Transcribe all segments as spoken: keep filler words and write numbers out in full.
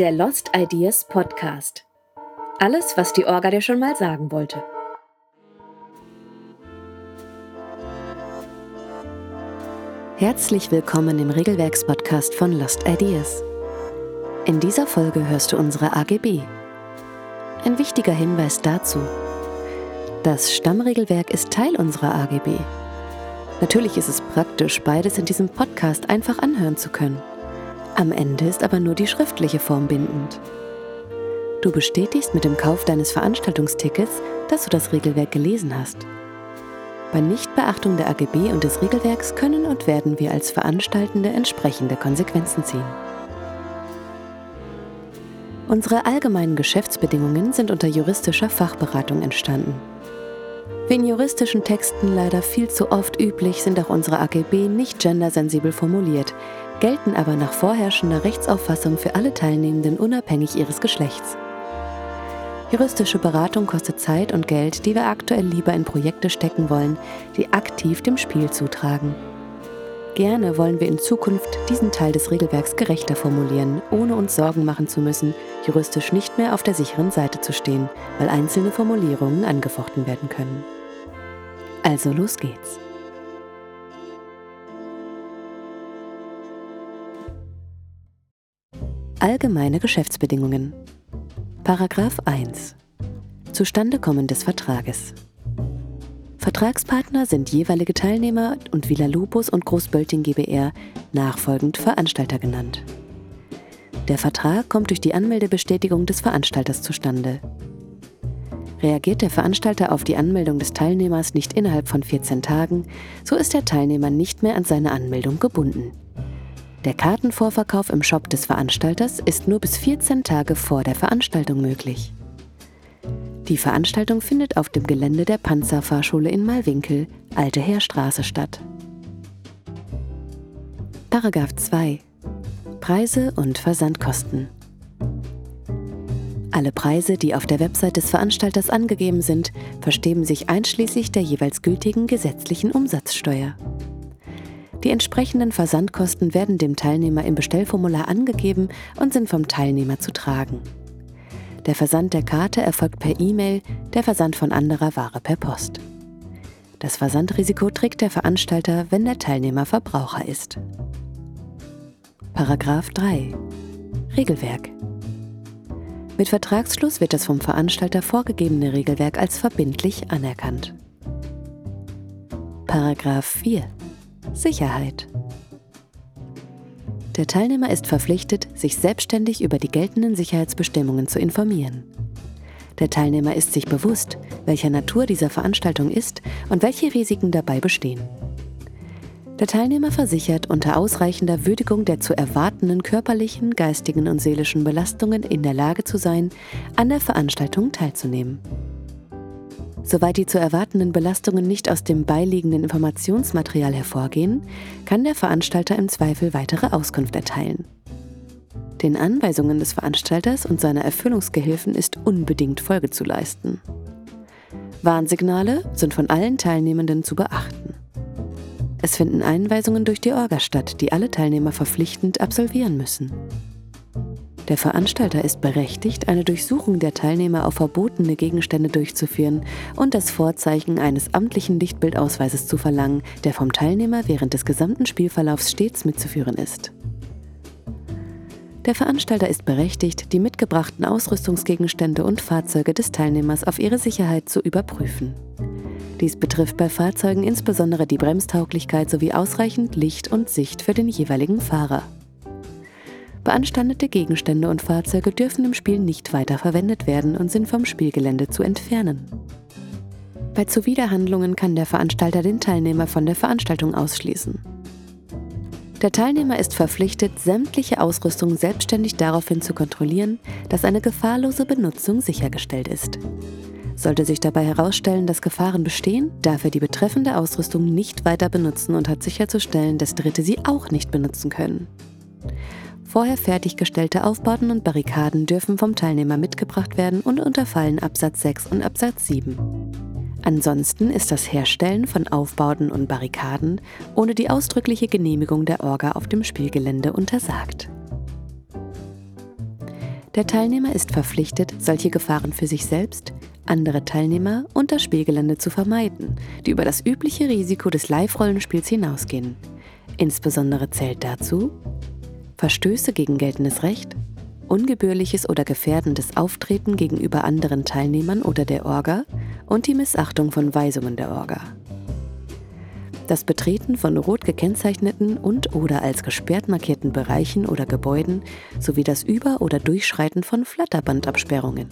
Der Lost Ideas Podcast. Alles, was die Orga dir schon mal sagen wollte. Herzlich willkommen im Regelwerks-Podcast von Lost Ideas. In dieser Folge hörst du unsere A G B. Ein wichtiger Hinweis dazu: Das Stammregelwerk ist Teil unserer A G B. Natürlich ist es praktisch, beides in diesem Podcast einfach anhören zu können. Am Ende ist aber nur die schriftliche Form bindend. Du bestätigst mit dem Kauf deines Veranstaltungstickets, dass du das Regelwerk gelesen hast. Bei Nichtbeachtung der A G B und des Regelwerks können und werden wir als Veranstaltende entsprechende Konsequenzen ziehen. Unsere allgemeinen Geschäftsbedingungen sind unter juristischer Fachberatung entstanden. Wie in juristischen Texten leider viel zu oft üblich, sind auch unsere A G B nicht gendersensibel formuliert, gelten aber nach vorherrschender Rechtsauffassung für alle Teilnehmenden unabhängig ihres Geschlechts. Juristische Beratung kostet Zeit und Geld, die wir aktuell lieber in Projekte stecken wollen, die aktiv dem Spiel zutragen. Gerne wollen wir in Zukunft diesen Teil des Regelwerks gerechter formulieren, ohne uns Sorgen machen zu müssen, juristisch nicht mehr auf der sicheren Seite zu stehen, weil einzelne Formulierungen angefochten werden können. Also los geht's! Allgemeine Geschäftsbedingungen. Paragraph eins. Zustandekommen des Vertrages. Vertragspartner sind jeweilige Teilnehmer und Villa Lupus und Groß Bölting GbR, nachfolgend Veranstalter genannt. Der Vertrag kommt durch die Anmeldebestätigung des Veranstalters zustande. Reagiert der Veranstalter auf die Anmeldung des Teilnehmers nicht innerhalb von vierzehn Tagen, so ist der Teilnehmer nicht mehr an seine Anmeldung gebunden. Der Kartenvorverkauf im Shop des Veranstalters ist nur bis vierzehn Tage vor der Veranstaltung möglich. Die Veranstaltung findet auf dem Gelände der Panzerfahrschule in Mahlwinkel, Alte Heerstraße, statt. Paragraph zwei. Preise und Versandkosten. Alle Preise, die auf der Website des Veranstalters angegeben sind, verstehen sich einschließlich der jeweils gültigen gesetzlichen Umsatzsteuer. Die entsprechenden Versandkosten werden dem Teilnehmer im Bestellformular angegeben und sind vom Teilnehmer zu tragen. Der Versand der Karte erfolgt per E-Mail, der Versand von anderer Ware per Post. Das Versandrisiko trägt der Veranstalter, wenn der Teilnehmer Verbraucher ist. Paragraph drei. Regelwerk. Mit Vertragsschluss wird das vom Veranstalter vorgegebene Regelwerk als verbindlich anerkannt. Paragraph vier. Sicherheit. Der Teilnehmer ist verpflichtet, sich selbstständig über die geltenden Sicherheitsbestimmungen zu informieren. Der Teilnehmer ist sich bewusst, welcher Natur diese Veranstaltung ist und welche Risiken dabei bestehen. Der Teilnehmer versichert, unter ausreichender Würdigung der zu erwartenden körperlichen, geistigen und seelischen Belastungen in der Lage zu sein, an der Veranstaltung teilzunehmen. Soweit die zu erwartenden Belastungen nicht aus dem beiliegenden Informationsmaterial hervorgehen, kann der Veranstalter im Zweifel weitere Auskunft erteilen. Den Anweisungen des Veranstalters und seiner Erfüllungsgehilfen ist unbedingt Folge zu leisten. Warnsignale sind von allen Teilnehmenden zu beachten. Es finden Einweisungen durch die Orga statt, die alle Teilnehmer verpflichtend absolvieren müssen. Der Veranstalter ist berechtigt, eine Durchsuchung der Teilnehmer auf verbotene Gegenstände durchzuführen und das Vorzeichen eines amtlichen Lichtbildausweises zu verlangen, der vom Teilnehmer während des gesamten Spielverlaufs stets mitzuführen ist. Der Veranstalter ist berechtigt, die mitgebrachten Ausrüstungsgegenstände und Fahrzeuge des Teilnehmers auf ihre Sicherheit zu überprüfen. Dies betrifft bei Fahrzeugen insbesondere die Bremstauglichkeit sowie ausreichend Licht und Sicht für den jeweiligen Fahrer. Beanstandete Gegenstände und Fahrzeuge dürfen im Spiel nicht weiter verwendet werden und sind vom Spielgelände zu entfernen. Bei Zuwiderhandlungen kann der Veranstalter den Teilnehmer von der Veranstaltung ausschließen. Der Teilnehmer ist verpflichtet, sämtliche Ausrüstung selbstständig daraufhin zu kontrollieren, dass eine gefahrlose Benutzung sichergestellt ist. Sollte sich dabei herausstellen, dass Gefahren bestehen, darf er die betreffende Ausrüstung nicht weiter benutzen und hat sicherzustellen, dass Dritte sie auch nicht benutzen können. Vorher fertiggestellte Aufbauten und Barrikaden dürfen vom Teilnehmer mitgebracht werden und unterfallen Absatz sechs und Absatz sieben. Ansonsten ist das Herstellen von Aufbauten und Barrikaden ohne die ausdrückliche Genehmigung der Orga auf dem Spielgelände untersagt. Der Teilnehmer ist verpflichtet, solche Gefahren für sich selbst, andere Teilnehmer und das Spielgelände zu vermeiden, die über das übliche Risiko des Live-Rollenspiels hinausgehen. Insbesondere zählt dazu Verstöße gegen geltendes Recht, ungebührliches oder gefährdendes Auftreten gegenüber anderen Teilnehmern oder der Orga und die Missachtung von Weisungen der Orga. Das Betreten von rot gekennzeichneten und/oder als gesperrt markierten Bereichen oder Gebäuden sowie das Über- oder Durchschreiten von Flatterbandabsperrungen.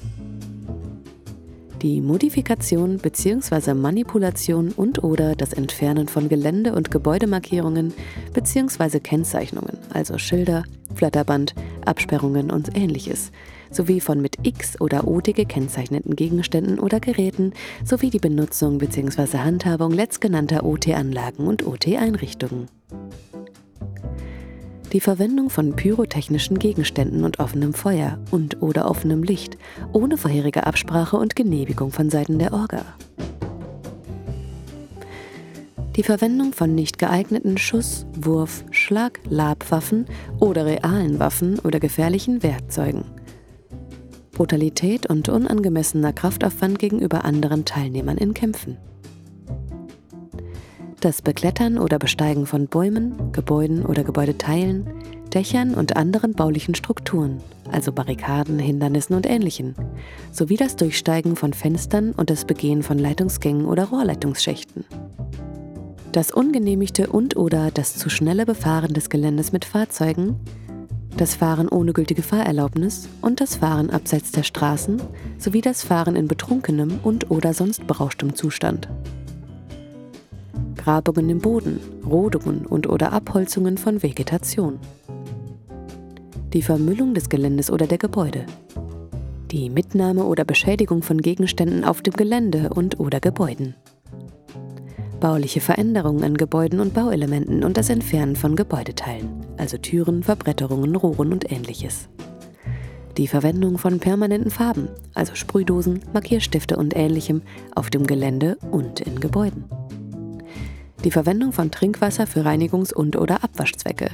Die Modifikation bzw. Manipulation und/oder das Entfernen von Gelände- und Gebäudemarkierungen bzw. Kennzeichnungen, also Schilder, Flatterband, Absperrungen und Ähnliches, sowie von mit X oder O D gekennzeichneten Gegenständen oder Geräten, sowie die Benutzung bzw. Handhabung letztgenannter O T-Anlagen und O T-Einrichtungen. Die Verwendung von pyrotechnischen Gegenständen und offenem Feuer und oder offenem Licht, ohne vorherige Absprache und Genehmigung von Seiten der Orga. Die Verwendung von nicht geeigneten Schuss-, Wurf-, Schlag-, Labwaffen oder realen Waffen oder gefährlichen Werkzeugen. Brutalität und unangemessener Kraftaufwand gegenüber anderen Teilnehmern in Kämpfen. Das Beklettern oder Besteigen von Bäumen, Gebäuden oder Gebäudeteilen, Dächern und anderen baulichen Strukturen, also Barrikaden, Hindernissen und Ähnlichem, sowie das Durchsteigen von Fenstern und das Begehen von Leitungsgängen oder Rohrleitungsschächten. Das ungenehmigte und/oder das zu schnelle Befahren des Geländes mit Fahrzeugen, das Fahren ohne gültige Fahrerlaubnis und das Fahren abseits der Straßen, sowie das Fahren in betrunkenem und/oder sonst berauschtem Zustand. Grabungen im Boden, Rodungen und/oder Abholzungen von Vegetation. Die Vermüllung des Geländes oder der Gebäude. Die Mitnahme oder Beschädigung von Gegenständen auf dem Gelände und/oder Gebäuden. Bauliche Veränderungen an Gebäuden und Bauelementen und das Entfernen von Gebäudeteilen, also Türen, Verbretterungen, Rohren und Ähnliches. Die Verwendung von permanenten Farben, also Sprühdosen, Markierstifte und Ähnlichem auf dem Gelände und in Gebäuden. Die Verwendung von Trinkwasser für Reinigungs- und/oder Abwaschzwecke.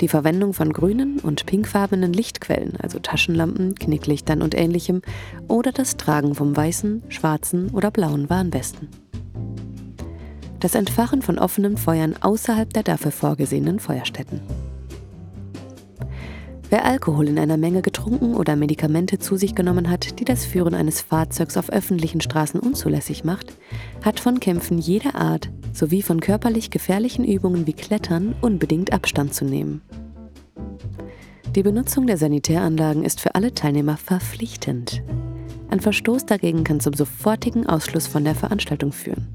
Die Verwendung von grünen und pinkfarbenen Lichtquellen, also Taschenlampen, Knicklichtern und Ähnlichem, oder das Tragen von weißen, schwarzen oder blauen Warnwesten. Das Entfachen von offenen Feuern außerhalb der dafür vorgesehenen Feuerstätten. Wer Alkohol in einer Menge getrunken oder Medikamente zu sich genommen hat, die das Führen eines Fahrzeugs auf öffentlichen Straßen unzulässig macht, hat von Kämpfen jeder Art sowie von körperlich gefährlichen Übungen wie Klettern unbedingt Abstand zu nehmen. Die Benutzung der Sanitäranlagen ist für alle Teilnehmer verpflichtend. Ein Verstoß dagegen kann zum sofortigen Ausschluss von der Veranstaltung führen.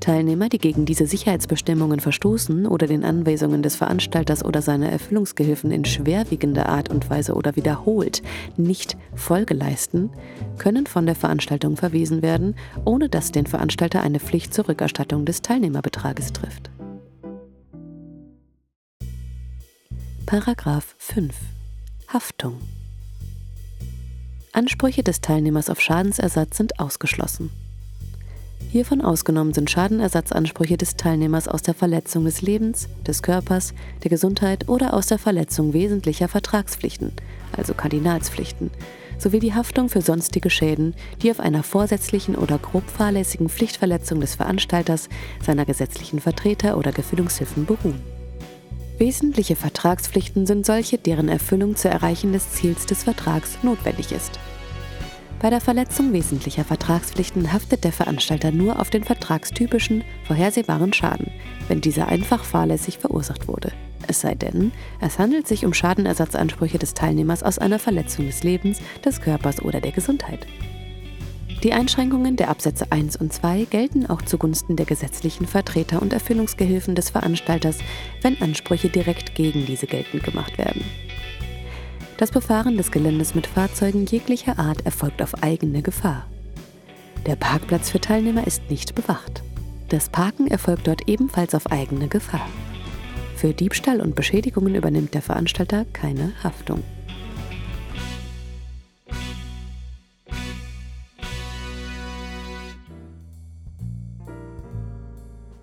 Teilnehmer, die gegen diese Sicherheitsbestimmungen verstoßen oder den Anweisungen des Veranstalters oder seiner Erfüllungsgehilfen in schwerwiegender Art und Weise oder wiederholt nicht Folge leisten, können von der Veranstaltung verwiesen werden, ohne dass den Veranstalter eine Pflicht zur Rückerstattung des Teilnehmerbetrages trifft. Paragraph fünf. Haftung. Ansprüche des Teilnehmers auf Schadensersatz sind ausgeschlossen. Hiervon ausgenommen sind Schadenersatzansprüche des Teilnehmers aus der Verletzung des Lebens, des Körpers, der Gesundheit oder aus der Verletzung wesentlicher Vertragspflichten, also Kardinalspflichten, sowie die Haftung für sonstige Schäden, die auf einer vorsätzlichen oder grob fahrlässigen Pflichtverletzung des Veranstalters, seiner gesetzlichen Vertreter oder Gefühlungshilfen beruhen. Wesentliche Vertragspflichten sind solche, deren Erfüllung zur Erreichung des Ziels des Vertrags notwendig ist. Bei der Verletzung wesentlicher Vertragspflichten haftet der Veranstalter nur auf den vertragstypischen, vorhersehbaren Schaden, wenn dieser einfach fahrlässig verursacht wurde. Es sei denn, es handelt sich um Schadenersatzansprüche des Teilnehmers aus einer Verletzung des Lebens, des Körpers oder der Gesundheit. Die Einschränkungen der Absätze eins und zwei gelten auch zugunsten der gesetzlichen Vertreter und Erfüllungsgehilfen des Veranstalters, wenn Ansprüche direkt gegen diese geltend gemacht werden. Das Befahren des Geländes mit Fahrzeugen jeglicher Art erfolgt auf eigene Gefahr. Der Parkplatz für Teilnehmer ist nicht bewacht. Das Parken erfolgt dort ebenfalls auf eigene Gefahr. Für Diebstahl und Beschädigungen übernimmt der Veranstalter keine Haftung.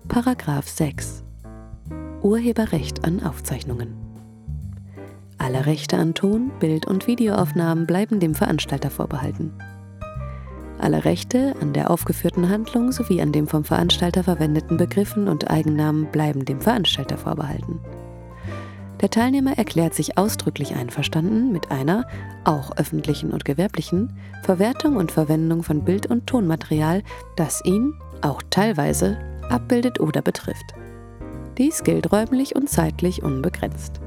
Paragraph sechs. Urheberrecht an Aufzeichnungen. Alle Rechte an Ton-, Bild- und Videoaufnahmen bleiben dem Veranstalter vorbehalten. Alle Rechte an der aufgeführten Handlung sowie an dem vom Veranstalter verwendeten Begriffen und Eigennamen bleiben dem Veranstalter vorbehalten. Der Teilnehmer erklärt sich ausdrücklich einverstanden mit einer, auch öffentlichen und gewerblichen, Verwertung und Verwendung von Bild- und Tonmaterial, das ihn, auch teilweise, abbildet oder betrifft. Dies gilt räumlich und zeitlich unbegrenzt.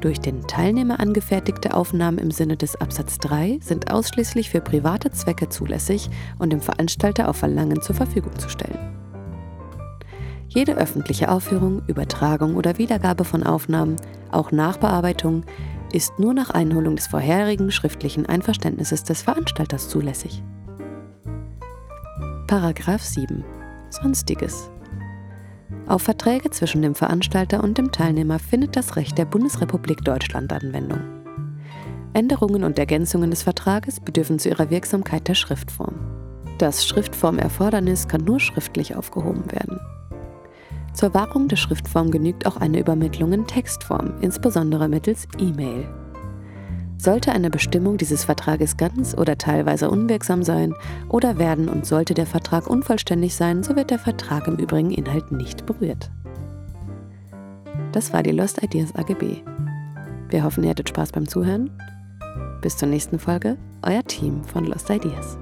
Durch den Teilnehmer angefertigte Aufnahmen im Sinne des Absatz drei sind ausschließlich für private Zwecke zulässig und dem Veranstalter auf Verlangen zur Verfügung zu stellen. Jede öffentliche Aufführung, Übertragung oder Wiedergabe von Aufnahmen, auch Nachbearbeitung, ist nur nach Einholung des vorherigen schriftlichen Einverständnisses des Veranstalters zulässig. Paragraph sieben. Sonstiges. Auf Verträge zwischen dem Veranstalter und dem Teilnehmer findet das Recht der Bundesrepublik Deutschland Anwendung. Änderungen und Ergänzungen des Vertrages bedürfen zu ihrer Wirksamkeit der Schriftform. Das Schriftformerfordernis kann nur schriftlich aufgehoben werden. Zur Wahrung der Schriftform genügt auch eine Übermittlung in Textform, insbesondere mittels E-Mail. Sollte eine Bestimmung dieses Vertrages ganz oder teilweise unwirksam sein oder werden und sollte der Vertrag unvollständig sein, so wird der Vertrag im übrigen Inhalt nicht berührt. Das war die Lost Ideas A G B. Wir hoffen, ihr hattet Spaß beim Zuhören. Bis zur nächsten Folge, euer Team von Lost Ideas.